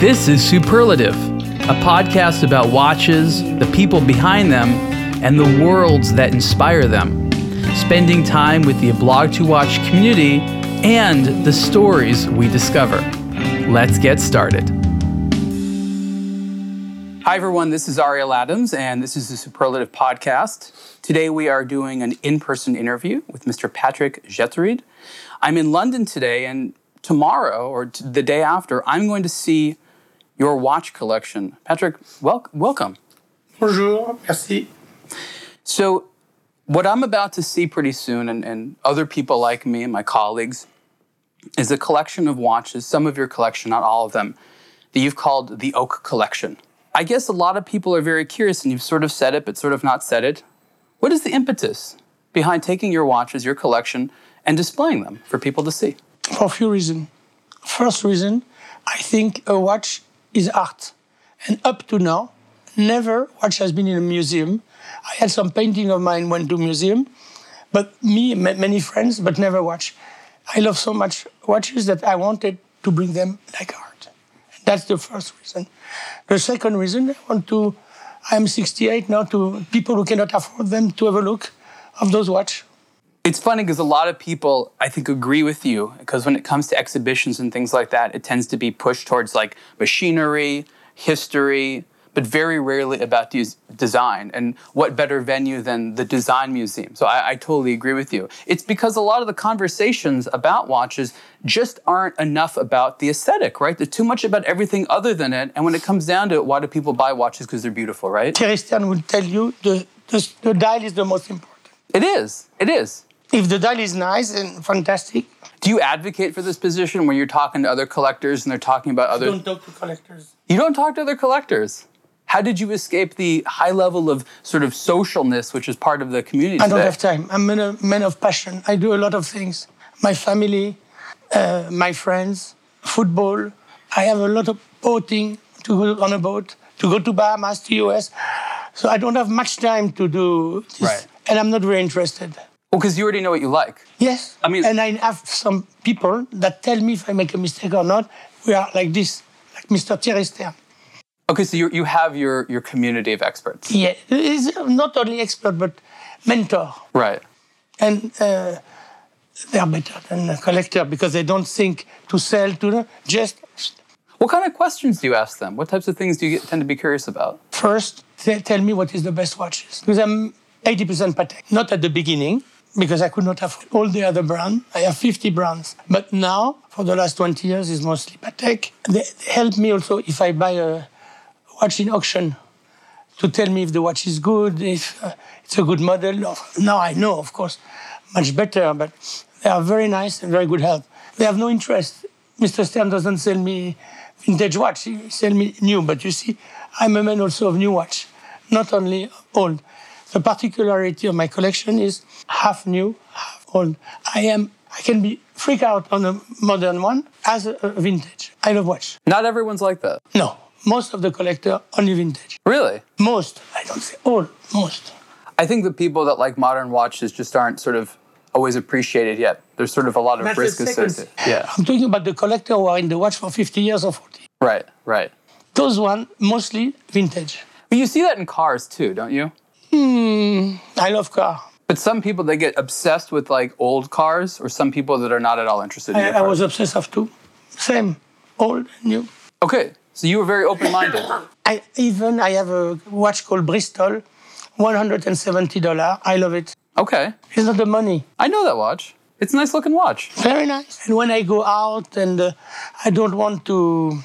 This is Superlative, a podcast about watches, the people behind them, and the worlds that inspire them. Spending time with the aBlogtoWatch community and the stories we discover. Let's get started. Hi everyone, this is Ariel Adams, and this is the Superlative podcast. Today we are doing an in-person interview with Mr. Patrick Getreide. I'm in London today, and tomorrow, or the day after, I'm going to see your watch collection. Patrick, welcome. Bonjour, merci. So what I'm about to see pretty soon, and other people like me and my colleagues, is a collection of watches, some of your collection, not all of them, that you've called the Oak Collection. I guess a lot of people are very curious, and you've sort of said it, but sort of not said it. What is the impetus behind taking your watches, your collection, and displaying them for people to see? For a few reasons. First reason, I think a watch is art. And up to now, never watch has been in a museum. I had some painting of mine went to museum, but me, many friends, but never watch. I love so much watches that I wanted to bring them like art. And that's the first reason. The second reason, I'm 68 now, to people who cannot afford them to have a look of those watches. It's funny because a lot of people, I think, agree with you, because when it comes to exhibitions and things like that, it tends to be pushed towards like machinery, history, but very rarely about design. And what better venue than the Design Museum? So I totally agree with you. It's because a lot of the conversations about watches just aren't enough about the aesthetic, right? They're too much about everything other than it. And when it comes down to it, why do people buy watches? Because they're beautiful, right? Thierry Stern will tell you the dial is the most important. It is. If the dial is nice and fantastic. Do you advocate for this position when you're talking to other collectors and they're talking about other... I don't talk to collectors. You don't talk to other collectors? How did you escape the high level of sort of socialness, which is part of the community today? I don't have time. I'm a man of passion. I do a lot of things. My family, my friends, football. I have a lot of boating, to go on a boat, to go to Bahamas, to US. So I don't have much time to do this. Right. And I'm not very interested. Well, because you already know what you like. Yes. I mean, and I have some people that tell me if I make a mistake or not. We are like this, like Mr. Thierry Stern. Okay, so you have your community of experts. Yeah, it's not only expert, but mentor. Right. And they are better than a collector because they don't think to sell, just... What kind of questions do you ask them? What types of things do you tend to be curious about? First, they tell me what is the best watches. Because I'm 80% Patek. Not at the beginning, because I could not have all the other brands. I have 50 brands. But now, for the last 20 years, it's mostly Patek. They help me also if I buy a watch in auction to tell me if the watch is good, if it's a good model. Now I know, of course, much better, but they are very nice and very good help. They have no interest. Mr. Stern doesn't sell me vintage watch. He sells me new. But you see, I'm a man also of new watch, not only old. The particularity of my collection is half new, half old. I can be freak out on a modern one as a vintage. I love watch. Not everyone's like that. No. Most of the collector only vintage. Really? Most. I don't say all. Most. I think the people that like modern watches just aren't sort of always appreciated yet. There's sort of a lot of risk associated. Yeah. I'm talking about the collector who are in the watch for 50 years or 40. Right, right. Those one mostly vintage. But you see that in cars too, don't you? I love car. But some people, they get obsessed with like old cars, or some people that are not at all interested in cars. I was obsessed of two. Same, old and new. Okay, so you were very open-minded. I have a watch called Bristol, $170. I love it. Okay. It's not the money. I know that watch. It's a nice-looking watch. Very nice. And when I go out and I don't want to...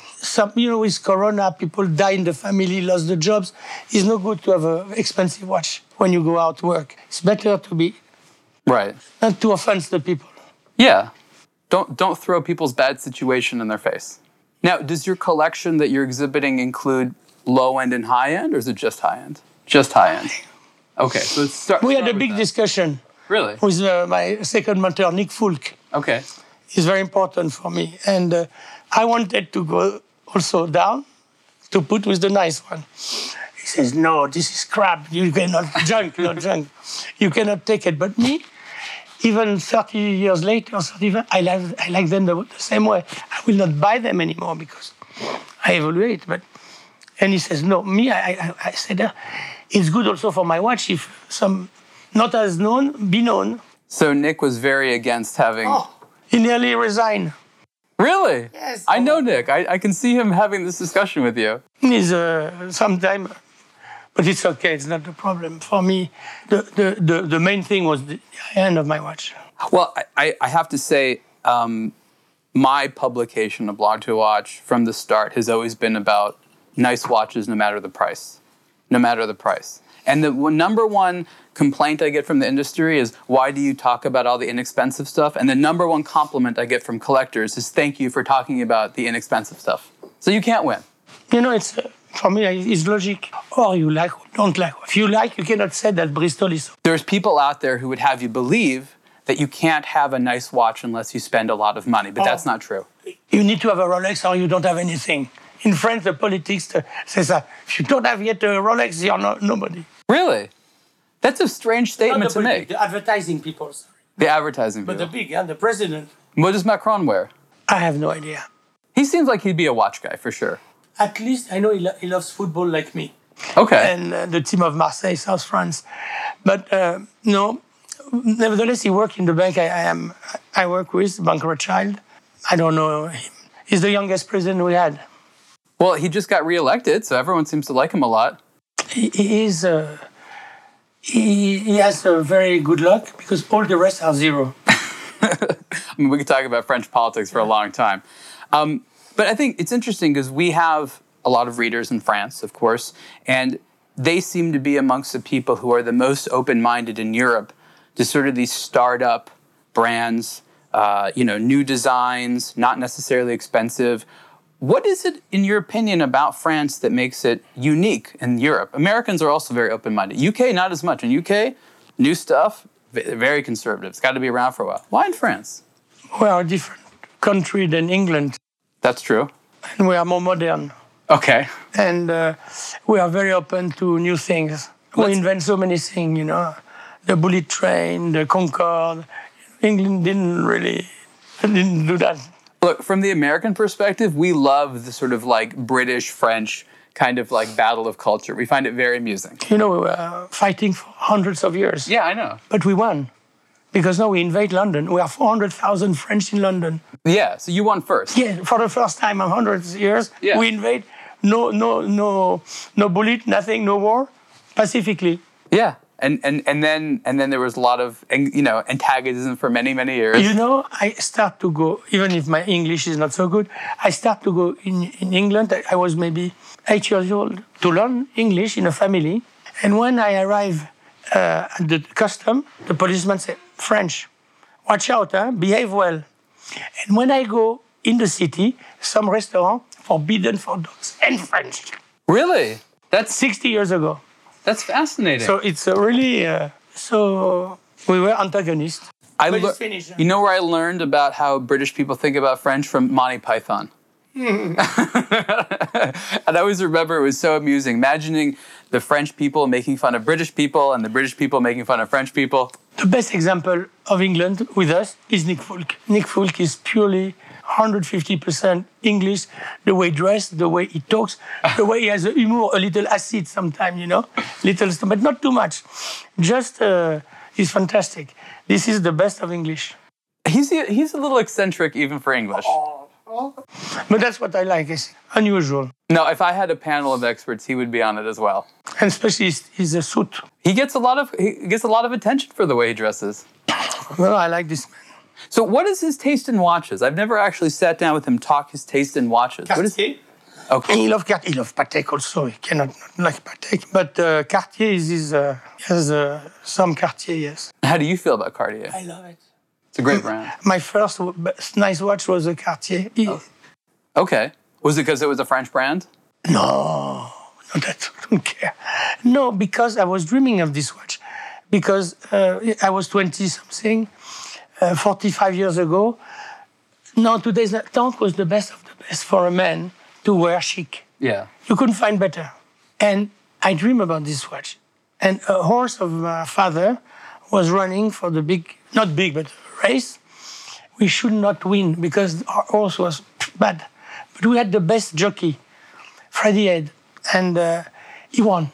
with Corona, people die in the family, lost their jobs. It's no good to have an expensive watch when you go out to work. It's better to be... Right. Not to offend the people. Yeah. Don't throw people's bad situation in their face. Now, does your collection that you're exhibiting include low-end and high-end, or is it just high-end? Just high-end. Okay, so let's start. We had a big discussion. Really? With my second mentor, Nick Foulkes. Okay. He's very important for me. And I wanted to go also down to put with the nice one. He says, no, this is crap. You cannot junk. You cannot take it. But me, even 30 years later, I like them the same way. I will not buy them anymore because I I evaluate. But and he says, no, me, I said, it's good also for my watch if some not as known, be known. So Nick was very against having... Oh, he nearly resigned. Really? Yes. I know Nick. I can see him having this discussion with you. He's sometime, but it's okay. It's not the problem. For me, the main thing was the end of my watch. Well, I have to say, my publication of aBlogtoWatch from the start has always been about nice watches no matter the price. No matter the price. And the number one complaint I get from the industry is, why do you talk about all the inexpensive stuff? And the number one compliment I get from collectors is, thank you for talking about the inexpensive stuff. So you can't win. You know, it's for me, it's logic. Or you like or don't like. If you like, you cannot say that Bristol is... There's people out there who would have you believe that you can't have a nice watch unless you spend a lot of money, but that's not true. You need to have a Rolex or you don't have anything. In France, the politics says that if you don't have yet a Rolex, you're nobody. Really? That's a strange statement to make. The advertising people, sorry. The advertising people. But the big, the president. What does Macron wear? I have no idea. He seems like he'd be a watch guy, for sure. At least I know he loves football like me. Okay. And the team of Marseille, South France. But no, nevertheless, he worked in the bank I work with, Bank Rothschild. I don't know him. He's the youngest president we had. Well, he just got reelected, so everyone seems to like him a lot. He has a very good luck because all the rest are zero. I mean, we could talk about French politics for a long time. But I think it's interesting because we have a lot of readers in France, of course, and they seem to be amongst the people who are the most open-minded in Europe to sort of these startup brands, new designs, not necessarily expensive. What is it, in your opinion, about France that makes it unique in Europe? Americans are also very open-minded. UK, not as much. In UK, new stuff, very conservative. It's got to be around for a while. Why in France? We are a different country than England. That's true. And we are more modern. Okay. And we are very open to new things. We invent so many things, the bullet train, the Concorde. England didn't do that. Look, from the American perspective, we love the sort of British-French kind of battle of culture. We find it very amusing. We were fighting for hundreds of years. Yeah, I know. But we won. Because now we invade London. We are 400,000 French in London. Yeah, so you won first. Yeah, for the first time in hundreds of years, we invade. No bullet, nothing, no war, pacifically. Yeah. And then there was a lot of, antagonism for many, many years. I start to go, even if my English is not so good, I start to go in England. I was maybe 8 years old to learn English in a family. And when I arrived at the custom, the policeman said, French, watch out, behave well. And when I go in the city, some restaurant forbidden for dogs and French. Really? That's 60 years ago. That's fascinating. So it's really... so we were antagonists. You know where I learned about how British people think about French? From Monty Python. Mm. And I always remember it was so amusing, imagining the French people making fun of British people and the British people making fun of French people. The best example of England with us is Nick Foulkes. Nick Foulkes is purely 150% English, the way he dressed, the way he talks, the way he has a humor, a little acid sometimes, but not too much. Just, he's fantastic. This is the best of English. He's a little eccentric even for English. Oh. But that's what I like, it's unusual. No, if I had a panel of experts, he would be on it as well. And especially his suit. He gets a lot of attention for the way he dresses. Well, I like this man. So what is his taste in watches? I've never actually sat down with him talk his taste in watches. Cartier. What is he? Okay. And he loves Cartier. He loves Patek also. He cannot not like Patek. But Cartier is his... He has some Cartier, yes. How do you feel about Cartier? I love it. It's a great brand. My first nice watch was a Cartier. Oh. Okay. Was it because it was a French brand? No. I don't care. No, because I was dreaming of this watch. Because I was 20-something. 45 years ago. Now, today's Tank was the best of the best for a man to wear chic. Yeah. You couldn't find better. And I dream about this watch. And a horse of my father was running for the race. We should not win because our horse was bad. But we had the best jockey. Freddie Head, and he won.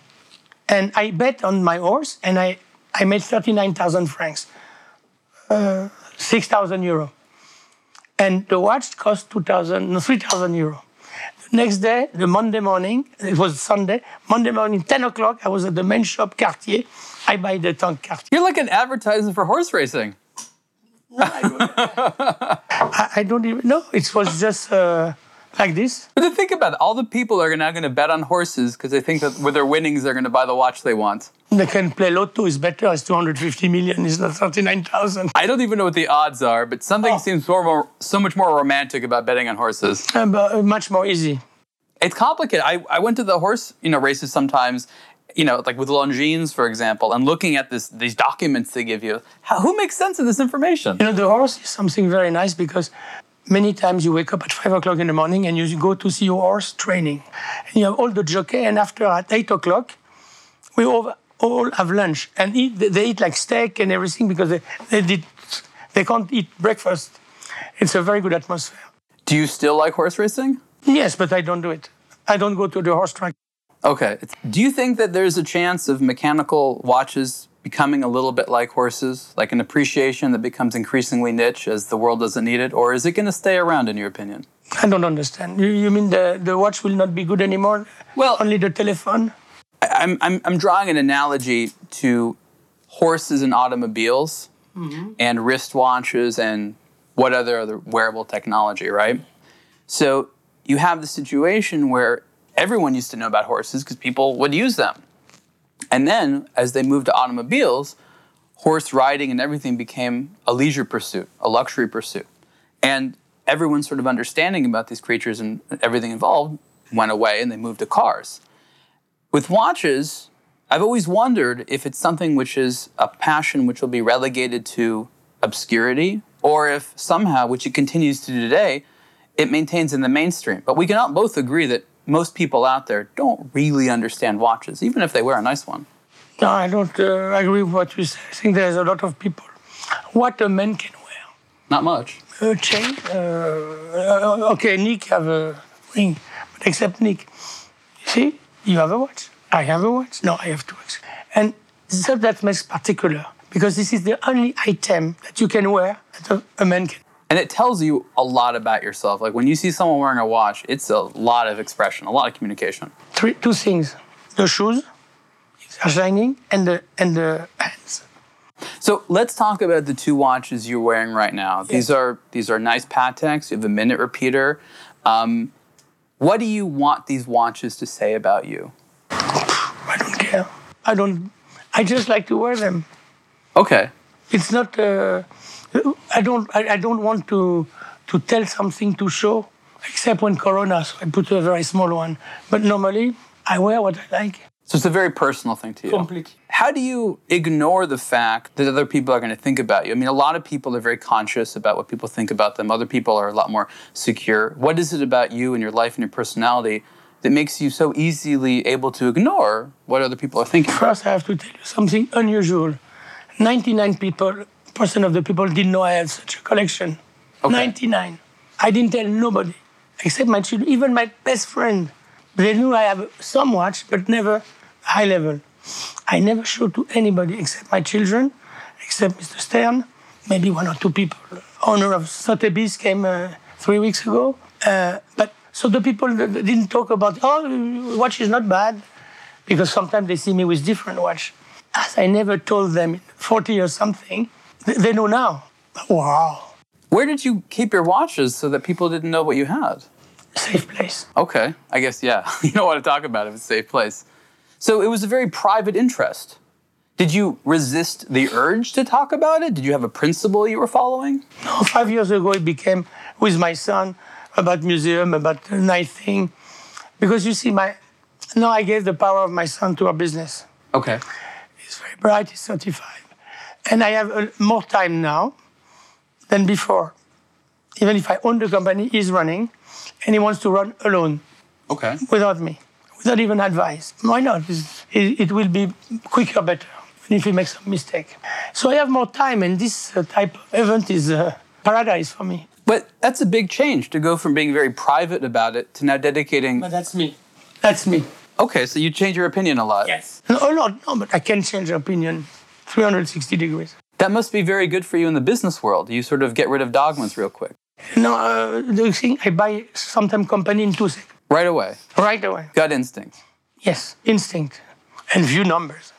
And I bet on my horse, and I made 39,000 francs, 6,000 euro. And the watch cost 3,000 euro. The next day, the Monday morning, it was Sunday, Monday morning, 10 o'clock, I was at the main shop, Cartier. I buy the tank Cartier. You're like an advertisement for horse racing. I don't even know. It was just like this. But then think about it. All the people are now going to bet on horses because they think that with their winnings, they're going to buy the watch they want. They can play Lotto. It's better. It's 250 million. It's not 39,000. I don't even know what the odds are, but something seems so much more romantic about betting on horses. But much more easy. It's complicated. I went to the horse races sometimes, like with Longines, for example, and looking at these documents they give you. Who makes sense of this information? The horse is something very nice because many times you wake up at 5 o'clock in the morning and you go to see your horse training. And you have all the jockey, and after at 8 o'clock, we all have lunch. And they eat like steak and everything because they can't eat breakfast. It's a very good atmosphere. Do you still like horse racing? Yes, but I don't do it. I don't go to the horse track. Okay. Do you think that there's a chance of mechanical watches becoming a little bit like horses, like an appreciation that becomes increasingly niche as the world doesn't need it? Or is it going to stay around, in your opinion? I don't understand. You mean the watch will not be good anymore? Well, only the telephone? I'm drawing an analogy to horses and automobiles and wristwatches and what other wearable technology, right? So you have the situation where everyone used to know about horses because people would use them. And then, as they moved to automobiles, horse riding and everything became a leisure pursuit, a luxury pursuit. And everyone's sort of understanding about these creatures and everything involved went away, and they moved to cars. With watches, I've always wondered if it's something which is a passion which will be relegated to obscurity, or if somehow, which it continues to do today, it maintains in the mainstream. But we cannot both agree that most people out there don't really understand watches, even if they wear a nice one. No, I don't agree with what you say. I think there's a lot of people. What a man can wear? Not much. A chain? Okay, Nick have a ring, but except Nick. See, you have a watch. I have a watch. No, I have two watches. And so that makes particular, because this is the only item that you can wear that a man can. And it tells you a lot about yourself. Like when you see someone wearing a watch, it's a lot of expression, a lot of communication. Two things: the shoes are shining, and the hands. So let's talk about the two watches you're wearing right now. Yes. These are nice Pateks. You have a minute repeater. What do you want these watches to say about you? I don't care. I just like to wear them. Okay. It's not. I don't want to tell something to show, except when Corona, so I put a very small one. But normally, I wear what I like. So it's a very personal thing to you. Completely. How do you ignore the fact that other people are going to think about you? I mean, a lot of people are very conscious about what people think about them. Other people are a lot more secure. What is it about you and your life and your personality that makes you so easily able to ignore what other people are thinking? First, I have to tell you something unusual. 99% of the people didn't know I had such a collection. Okay. 99. I didn't tell nobody, except my children, even my best friend. They knew I have some watch, but never high level. I never showed to anybody except my children, except Mr. Stern, maybe one or two people. Owner of Sotheby's came 3 weeks ago. But so the people didn't talk about, watch is not bad, because sometimes they see me with different watch. As I never told them 40 or something, they know now. Wow. Where did you keep your watches so that people didn't know what you had? Safe place. Okay. I guess, yeah. You don't want to talk about it if it's a safe place. So it was a very private interest. Did you resist the urge to talk about it? Did you have a principle you were following? No. 5 years ago, it became with my son about museum, about night thing. Because you see, I gave the power of my son to our business. Okay. He's very bright. He's 35. And I have more time now than before. Even if I own the company, he's running, and he wants to run alone. Okay. Without me, without even advice. Why not? It will be quicker, better, even if he makes a mistake. So I have more time, and this type of event is a paradise for me. But that's a big change, to go from being very private about it to now dedicating... But that's me. That's me. Okay, so you change your opinion a lot. Yes. A lot, no, but I can change opinion 360 degrees. That must be very good for you in the business world. You sort of get rid of dogmas real quick. No, the thing, I buy sometimes company in 2 seconds. Right away? Right away. Gut instinct? Yes, instinct. And view numbers.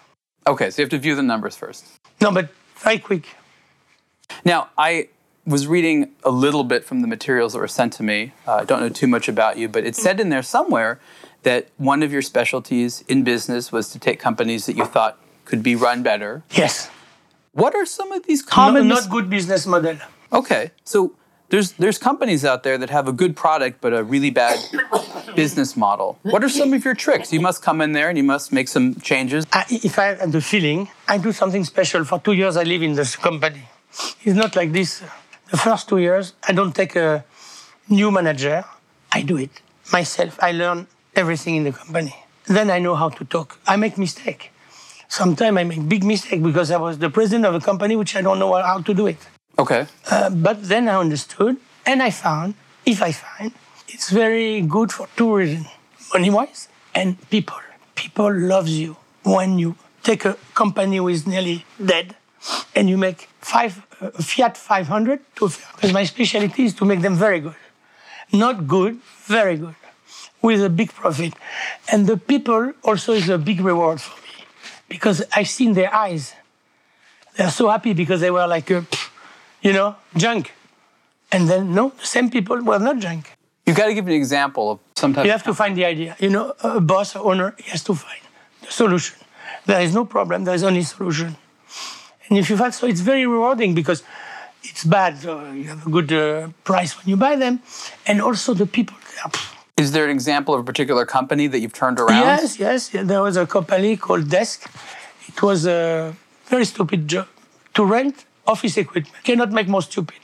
Okay, so you have to view the numbers first. No, but very quick. Now, I was reading a little bit from the materials that were sent to me. I don't know too much about you, but it said in there somewhere that one of your specialties in business was to take companies that you thought could be run better. Yes. What are some of these common... Not good business model. Okay, so there's companies out there that have a good product but a really bad business model. What are some of your tricks? You must come in there and you must make some changes. If I have the feeling, I do something special. For 2 years, I live in this company. It's not like this. The first 2 years, I don't take a new manager. I do it myself. I learn everything in the company. Then I know how to talk. I make mistakes. Sometimes I make big mistakes because I was the president of a company which I don't know how to do it. Okay. But then I understood, and I found, it's very good for two reasons. Money-wise and people. People love you when you take a company who is nearly dead and you make Fiat 500 to Fiat. My specialty is to make them very good. Not good, very good, with a big profit. And the people also is a big reward for me because I've seen their eyes. They're so happy because they were like a... You know, junk. And then, no, the same people were not junk. You've got to give an example of sometimes... You have to find the idea. You know, a boss, owner, he has to find the solution. There is no problem, there is only solution. And if you find... So it's very rewarding because it's bad. So you have a good price when you buy them. And also the people... Is there an example of a particular company that you've turned around? Yes. There was a company called Desk. It was a very stupid job to rent office equipment. Cannot make more stupid.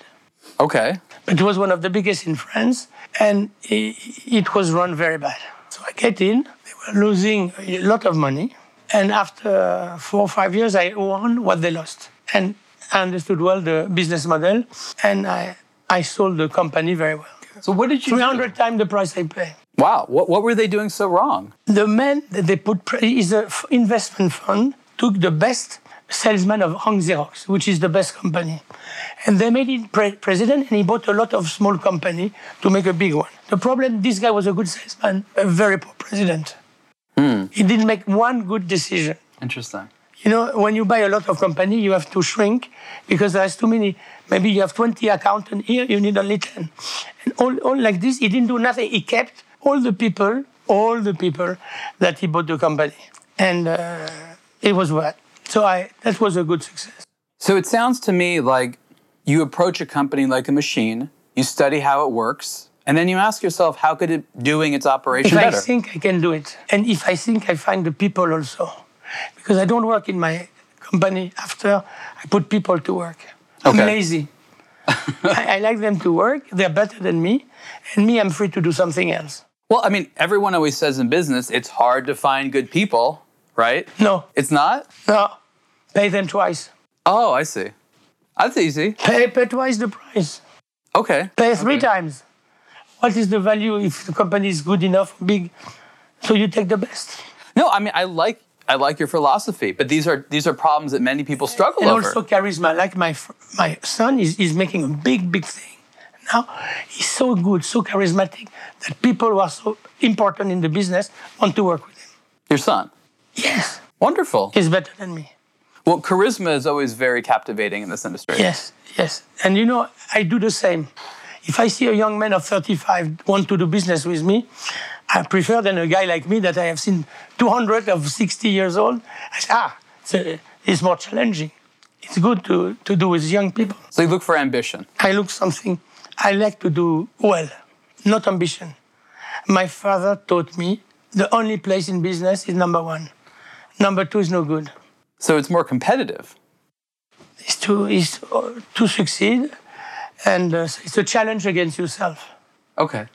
Okay. But it was one of the biggest in France, and it was run very bad. So I get in, they were losing a lot of money, and after 4 or 5 years, I won what they lost. And I understood well the business model, and I sold the company very well. So what did you 300 times the price I paid. Wow. What were they doing so wrong? The man that they put is an investment fund, took the best salesman of Xerox, which is the best company. And they made him president, and he bought a lot of small company to make a big one. The problem, this guy was a good salesman, a very poor president. Mm. He didn't make one good decision. Interesting. You know, when you buy a lot of company, you have to shrink because there's too many. Maybe you have 20 accountants here, you need only 10. And all like this, he didn't do nothing. He kept all the people that he bought the company. And it was bad. So that was a good success. So it sounds to me like you approach a company like a machine, you study how it works, and then you ask yourself, how could it doing its operation better? If I think I can do it, and if I think I find the people also, because I don't work in my company after, I put people to work. I'm lazy. I like them to work, they're better than me, and me, I'm free to do something else. Well, I mean, everyone always says in business, it's hard to find good people, right? No. It's not? No. Pay them twice. Oh, I see. That's easy. Pay twice the price. Okay. Pay three times. What is the value if the company is good enough, big, so you take the best? No, I mean, I like your philosophy, but these are problems that many people struggle over. And also charisma. Like my son is making a big thing. Now he's so good, so charismatic, that people who are so important in the business want to work with him. Your son? Yes. Wonderful. He's better than me. Well, charisma is always very captivating in this industry. Yes. And you know, I do the same. If I see a young man of 35 want to do business with me, I prefer than a guy like me that I have seen 200 of 60 years old. I say, it's more challenging. It's good to do with young people. So you look for ambition. I look something I like to do well, not ambition. My father taught me the only place in business is number one. Number two is no good. So it's more competitive. It's to succeed, and it's a challenge against yourself. Okay.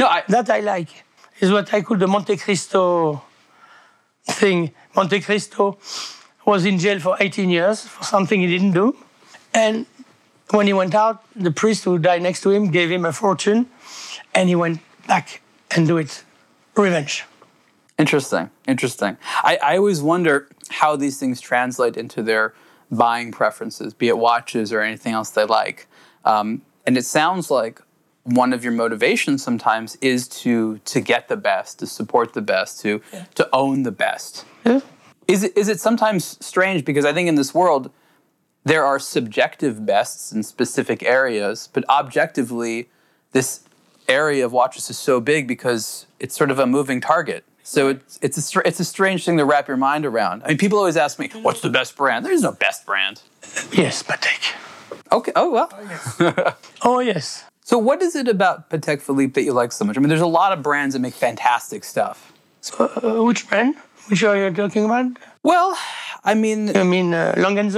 No, that I like is what I call the Monte Cristo thing. Monte Cristo was in jail for 18 years for something he didn't do, and when he went out, the priest who died next to him gave him a fortune, and he went back and do it revenge. Interesting. I always wonder how these things translate into their buying preferences, be it watches or anything else they like. And it sounds like one of your motivations sometimes is to get the best, to support the best, to own the best. Yeah. Is it sometimes strange? Because I think in this world, there are subjective bests in specific areas, but objectively, this area of watches is so big because it's sort of a moving target. So it's a strange thing to wrap your mind around. I mean, people always ask me, what's the best brand? There is no best brand. Yes, Patek. Okay. Oh, well. Oh, yes. So what is it about Patek Philippe that you like so much? I mean, there's a lot of brands that make fantastic stuff. So which brand? Which are you talking about? Well, I mean... You mean Longines?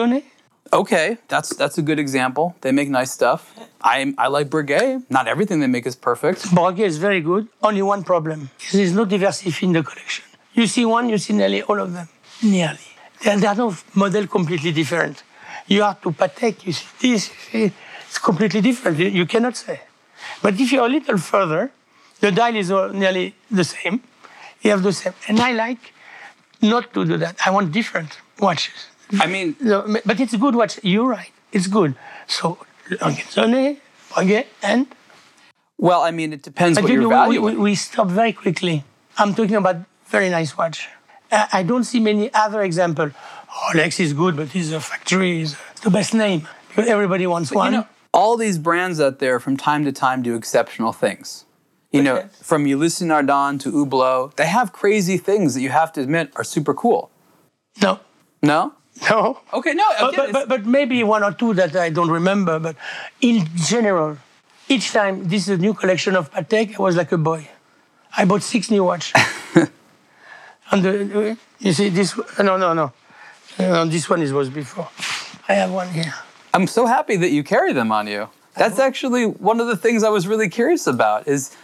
Okay, that's a good example. They make nice stuff. I like Breguet. Not everything they make is perfect. Breguet is very good. Only one problem. There is no diversity in the collection. You see one, you see nearly all of them. Nearly. There are no model completely different. You are to Patek, you see this, you see... It's completely different. You cannot say. But if you're a little further, the dial is nearly the same. You have the same. And I like not to do that. I want different watches. I mean... But it's a good watch. You're right. It's good. So, Longines, Breguet, and... Well, I mean, it depends but what you're valuing. We stop very quickly. I'm talking about very nice watch. I don't see many other example. Rolex is good, but it's a factory. It's the best name. Everybody wants one. All these brands out there from time to time do exceptional things. You know, from Ulysses Nardin to Hublot, they have crazy things that you have to admit are super cool. No. Okay, no. But maybe one or two that I don't remember. But in general, each time this is a new collection of Patek, I was like a boy. I bought 6 new watches. You see this? No, this one was before. I have one here. I'm so happy that you carry them on you. That's actually one of the things I was really curious about is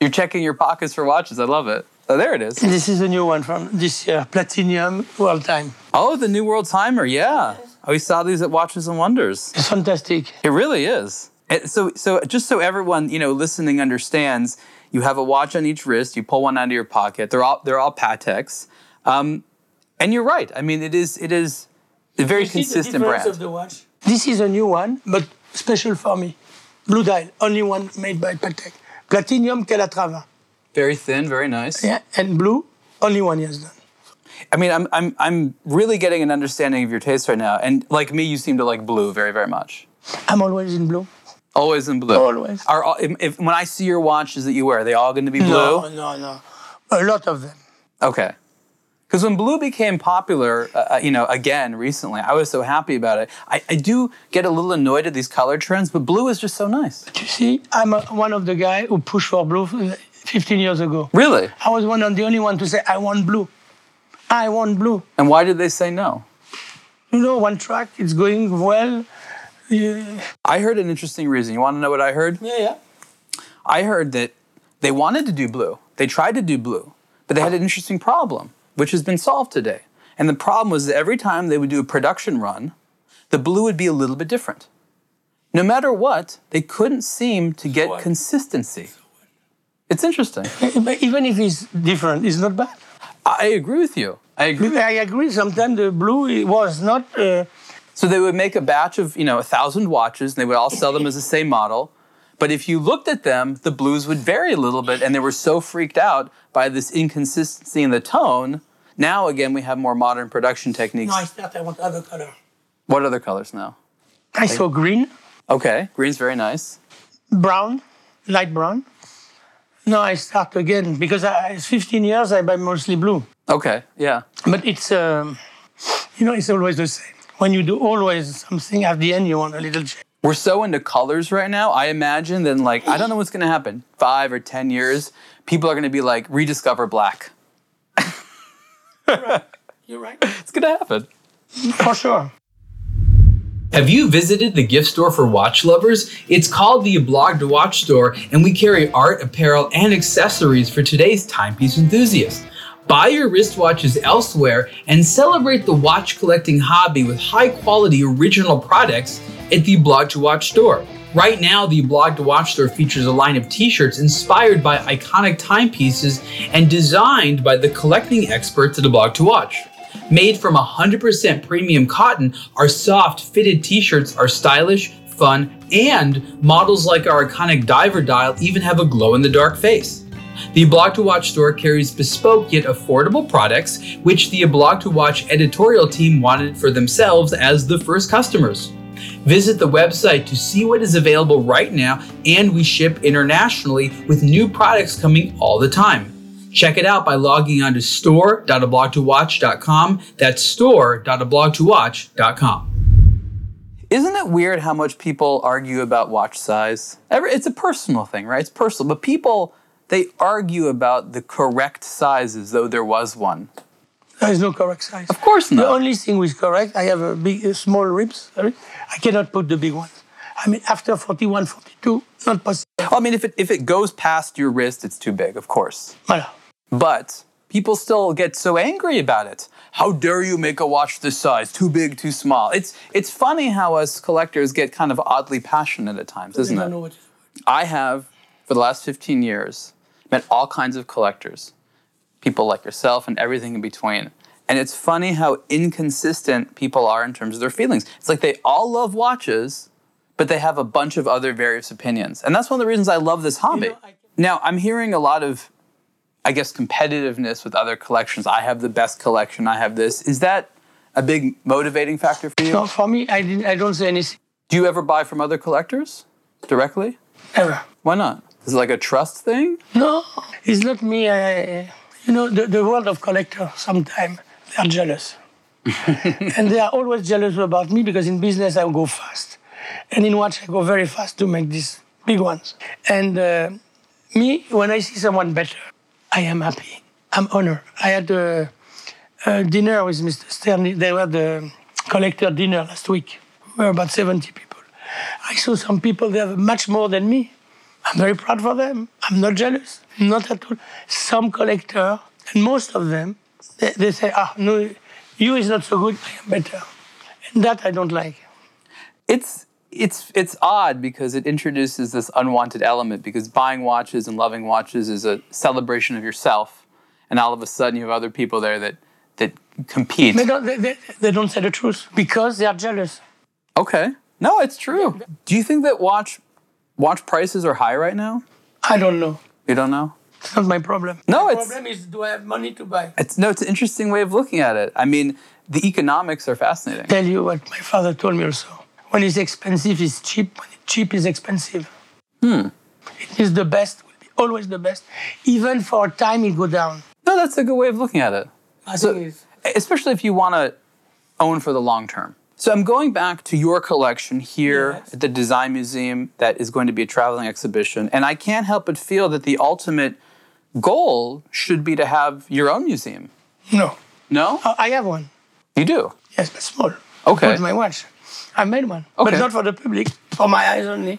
you're checking your pockets for watches. I love it. Oh, there it is. This is a new one from this year, Platinum World Timer. Oh, the new World Timer, yeah. We saw these at Watches and Wonders. It's fantastic. It really is. So just so everyone, listening understands, you have a watch on each wrist, you pull one out of your pocket. They're all Pateks. And you're right. I mean, it is a very consistent brand. Of the watch? This is a new one, but special for me. Blue dial, only one made by Patek. Platinum Calatrava. Very thin, very nice. Yeah, and blue, only one he has done. I mean, I'm really getting an understanding of your taste right now. And like me, you seem to like blue very, very much. I'm always in blue. Always in blue. Always. When I see your watches that you wear, are they all going to be blue? No. A lot of them. Okay. Because when blue became popular, again, recently, I was so happy about it. I do get a little annoyed at these color trends, but blue is just so nice. But you see, I'm one of the guys who pushed for blue 15 years ago. Really? I was one of the only ones to say, I want blue. And why did they say no? One track, it's going well. Yeah. I heard an interesting reason. You want to know what I heard? Yeah. I heard that they wanted to do blue. They tried to do blue, but they had an interesting problem, which has been solved today. And the problem was that every time they would do a production run, the blue would be a little bit different. No matter what, they couldn't seem to get consistency. It's interesting. But even if it's different, it's not bad. I agree with you. I agree. Sometimes the blue was not... So they would make a batch of, 1,000 watches, and they would all sell them as the same model. But if you looked at them, the blues would vary a little bit, and they were so freaked out by this inconsistency in the tone. Now, again, we have more modern production techniques. No, I thought I want other color. What other colors now? I saw green. Okay, green's very nice. Brown, light brown. No, I start again, because it's 15 years, I buy mostly blue. Okay, yeah. But it's, it's always the same. When you do always something, at the end, you want a little change. We're so into colors right now, I imagine that, I don't know what's going to happen. 5 or 10 years, people are going to be like, rediscover black. You're right. It's going to happen. For sure. Have you visited the gift store for watch lovers? It's called the aBlogtoWatch store, and we carry art, apparel, and accessories for today's timepiece enthusiasts. Buy your wristwatches elsewhere and celebrate the watch collecting hobby with high-quality original products at the aBlogtoWatch store. Right now, the aBlogtoWatch store features a line of t-shirts inspired by iconic timepieces and designed by the collecting experts at aBlogtoWatch. Made from 100% premium cotton, our soft, fitted t-shirts are stylish, fun, and models like our iconic diver dial even have a glow-in-the-dark face. The aBlogtoWatch store carries bespoke yet affordable products, which the aBlogtoWatch editorial team wanted for themselves as the first customers. Visit the website to see what is available right now, and we ship internationally with new products coming all the time. Check it out by logging on to store.ablogtowatch.com. That's store.ablogtowatch.com. Isn't it weird how much people argue about watch size? It's a personal thing, right? It's personal. But people, they argue about the correct size as though there was one. There is no correct size. Of course not. The only thing which is correct, I have small ribs. I cannot put the big ones. I mean, after 41, 42, not possible. I mean, if it goes past your wrist, it's too big, of course. Voilà. But people still get so angry about it. How dare you make a watch this size? Too big, too small. It's funny how us collectors get kind of oddly passionate at times, isn't it? I know what it is. I have, for the last 15 years, met all kinds of collectors. People like yourself and everything in between. And it's funny how inconsistent people are in terms of their feelings. It's like they all love watches, but they have a bunch of other various opinions. And that's one of the reasons I love this hobby. You know, now, I'm hearing a lot of, I guess, competitiveness with other collections. I have the best collection, I have this. Is that a big motivating factor for you? No, for me, I don't say anything. Do you ever buy from other collectors directly? Ever. Why not? Is it like a trust thing? No, it's not me. You know, the world of collectors, sometimes they are jealous. And they are always jealous about me because in business I go fast. And in watch I go very fast to make these big ones. And me, when I see someone better, I am happy. I'm honored. I had a dinner with Mr. Stern. They were the collector dinner last week. We were about 70 people. I saw some people, they have much more than me. I'm very proud for them. I'm not jealous, not at all. Some collectors, and most of them, they say, no, you is not so good, I am better. And that I don't like. It's odd because it introduces this unwanted element because buying watches and loving watches is a celebration of yourself. And all of a sudden you have other people there that compete. They don't say the truth because they are jealous. Okay. No, it's true. Do you think that watch prices are high right now? I don't know. You don't know? It's not my problem. No, the problem is, do I have money to buy? It's an interesting way of looking at it. I mean, the economics are fascinating. I tell you what my father told me also. When it's expensive, it's cheap. When it's cheap, it's expensive. It is the best, always the best. Even for a time, it goes down. No, that's a good way of looking at it. I think it is. Especially if you want to own for the long term. So I'm going back to your collection here at the Design Museum that is going to be a traveling exhibition. And I can't help but feel that the ultimate goal should be to have your own museum. No. No? I have one. You do? Yes, but small. Okay. With my watch. I made one. Okay. But not for the public, for my eyes only.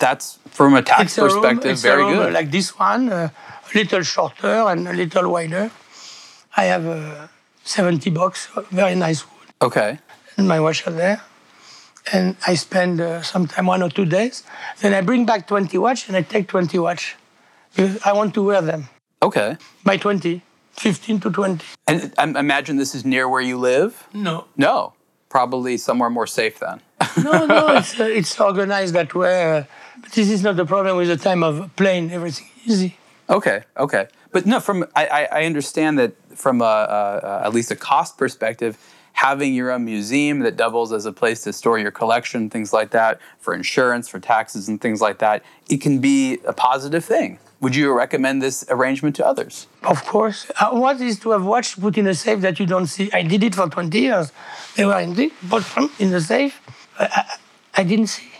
That's, from a tax perspective, very good. It's a room like this one, a little shorter and a little wider. I have a 70 box, very nice wood. Okay. And my watch are there. And I spend sometime 1 or 2 days. Then I bring back 20 watch and I take 20 watch. Because I want to wear them. Okay. By 20, 15 to 20. And I imagine this is near where you live? No. No. Probably somewhere more safe then. No, it's organized that way. But this is not the problem with the time of plane, everything easy. Okay. But no, I understand that from at least a cost perspective, having your own museum that doubles as a place to store your collection, things like that, for insurance, for taxes and things like that, it can be a positive thing. Would you recommend this arrangement to others? Of course. What is to have watch put in a safe that you don't see? I did it for 20 years. They were in the safe. I didn't see.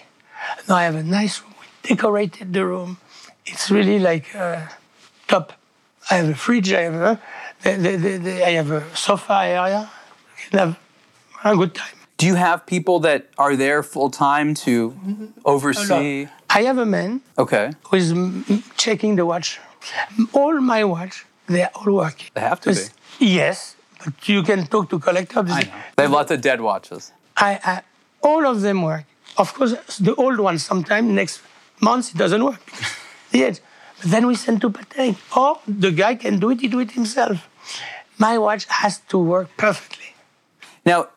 Now I have a nice room. We decorated the room. It's really like top. I have a fridge. I have a sofa area. You can have a good time. Do you have people that are there full-time to oversee? I have a man who is checking the watch. All my watch, they are all working. They have to be. Yes, but you can talk to collectors. I know. They have lots of dead watches. All of them work. Of course, the old one, sometime next month, it doesn't work. The edge. But then we send to Patek. Or the guy can do it, he do it himself. My watch has to work perfectly. Now,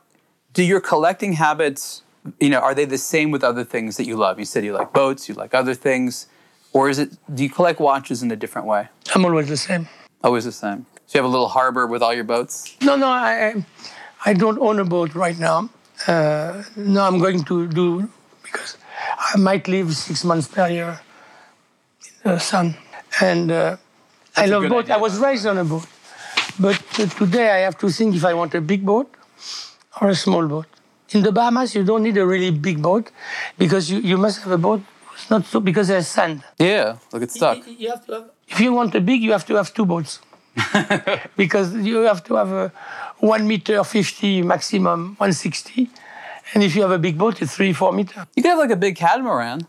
do your collecting habits, you know, are they the same with other things that you love? You said you like boats, you like other things. Or is it, do you collect watches in a different way? I'm always the same. Always the same. So you have a little harbor with all your boats? No, I don't own a boat right now. No, I'm going to do, because I might live 6 months per year in the sun. And I love boats. I was raised on a boat. But today I have to think if I want a big boat or a small boat. In the Bahamas, you don't need a really big boat because you must have a boat. It's not so, because there's sand. Yeah, look, it's stuck. You have to have, if you want a big, you have to have two boats. Because you have to have a 1.50 meters maximum, 160. And if you have a big boat, it's 3-4 meters. You could have like a big catamaran.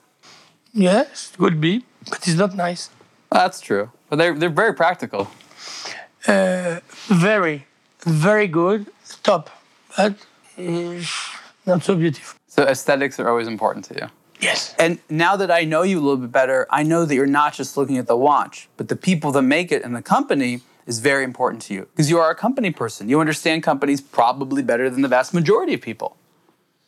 Yes, could be, but it's not nice. Well, that's true. But they're very practical. Very, very good. Top. But not so beautiful. So aesthetics are always important to you. Yes. And now that I know you a little bit better, I know that you're not just looking at the watch, but the people that make it and the company is very important to you because you are a company person. You understand companies probably better than the vast majority of people.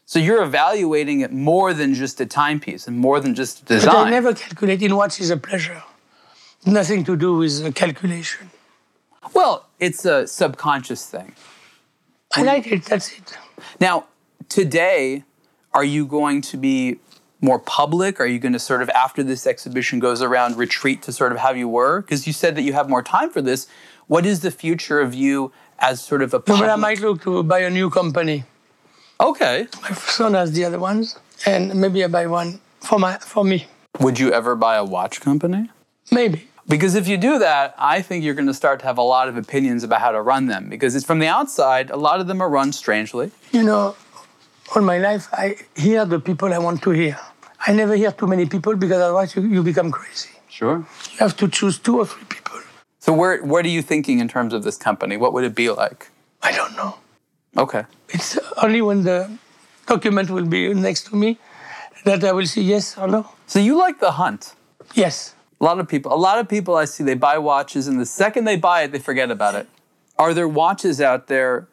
So you're evaluating it more than just a timepiece and more than just design. But I never calculate in watch is a pleasure. Nothing to do with calculation. Well, it's a subconscious thing. I like it, that's it. Now, today, are you going to be more public? Are you going to sort of, after this exhibition goes around, retreat to sort of how you were? Because you said that you have more time for this. What is the future of you as sort of a public? Well, I might look to buy a new company. Okay. My son has the other ones, and maybe I buy one for me. Would you ever buy a watch company? Maybe. Because if you do that, I think you're going to start to have a lot of opinions about how to run them. Because it's from the outside, a lot of them are run strangely. You know, all my life, I hear the people I want to hear. I never hear too many people because otherwise you become crazy. Sure. You have to choose 2 or 3 people. So what are you thinking in terms of this company? What would it be like? I don't know. Okay. It's only when the document will be next to me that I will say yes or no. So you like the hunt? Yes. A lot of people I see, they buy watches and the second they buy it, they forget about it. Are there watches out there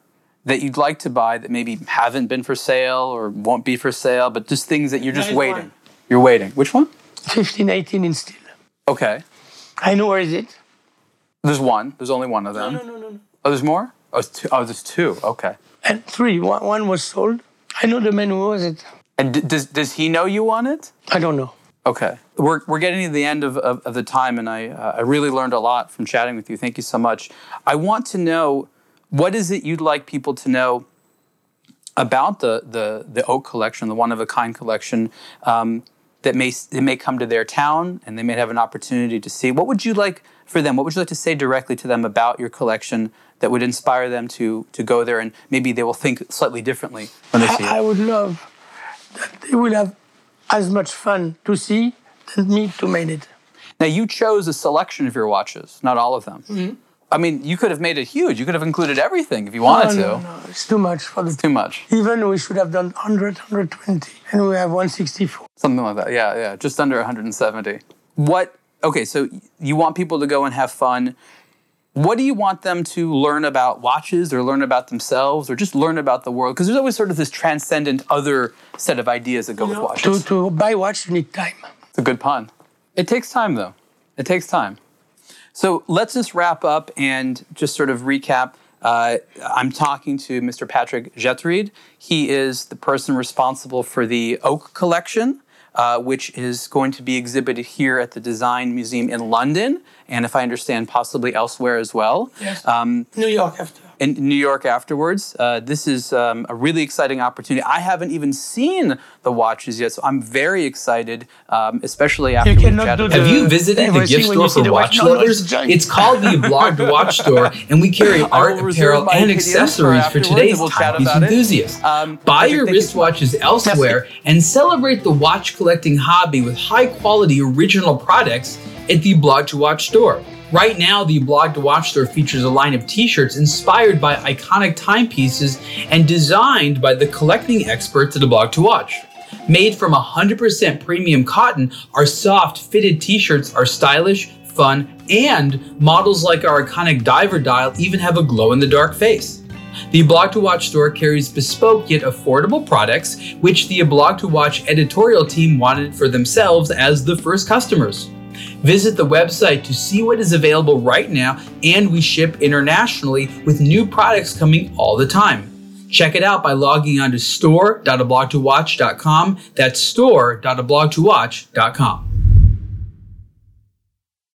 that you'd like to buy that maybe haven't been for sale or won't be for sale, but just things that you're just waiting? One. You're waiting. Which one? 1518 in steel. Okay. I know where is it. There's one. There's only one of them. No. Oh, there's more? Oh, there's two. Okay. And 3. One was sold. I know the man who owns it. And does he know you want it? I don't know. Okay. We're getting to the end of the time, and I really learned a lot from chatting with you. Thank you so much. I want to know, what is it you'd like people to know about the Oak Collection, the one-of-a-kind collection, that may come to their town and they may have an opportunity to see? What would you like for them? What would you like to say directly to them about your collection that would inspire them to go there and maybe they will think slightly differently when they see it? I would love that they will have as much fun to see than me to make it. Now, you chose a selection of your watches, not all of them. Mm-hmm. I mean, you could have made it huge. You could have included everything if you wanted to. No, it's too much. It's too much. Even we should have done 100, 120, and we have 164. Something like that, yeah, just under 170. Okay, so you want people to go and have fun. What do you want them to learn about watches or learn about themselves or just learn about the world? Because there's always sort of this transcendent other set of ideas that go with watches. To buy watch, you need time. It's a good pun. It takes time, though. It takes time. So let's just wrap up and just sort of recap. I'm talking to Mr. Patrick Getreide. He is the person responsible for the Oak Collection, which is going to be exhibited here at the Design Museum in London, and if I understand, possibly elsewhere as well. Yes. New York after. In New York afterwards. This is a really exciting opportunity. I haven't even seen the watches yet, so I'm very excited, especially after we chatted. Have you visited the gift store for watch lovers? It's called the aBlogtoWatch store, and we carry art, apparel, and accessories for today's timepiece enthusiasts. Buy your wristwatches elsewhere and celebrate the watch collecting hobby with high-quality original products at the aBlogtoWatch store. Right now, the aBlogtoWatch store features a line of t-shirts inspired by iconic timepieces and designed by the collecting experts at aBlogtoWatch. Made from 100% premium cotton, our soft fitted t-shirts are stylish, fun, and models like our iconic diver dial even have a glow-in-the-dark face. The aBlogtoWatch store carries bespoke yet affordable products, which the aBlogtoWatch editorial team wanted for themselves as the first customers. Visit the website to see what is available right now, and we ship internationally with new products coming all the time. Check it out by logging on to store.ablogtowatch.com. That's store.ablogtowatch.com.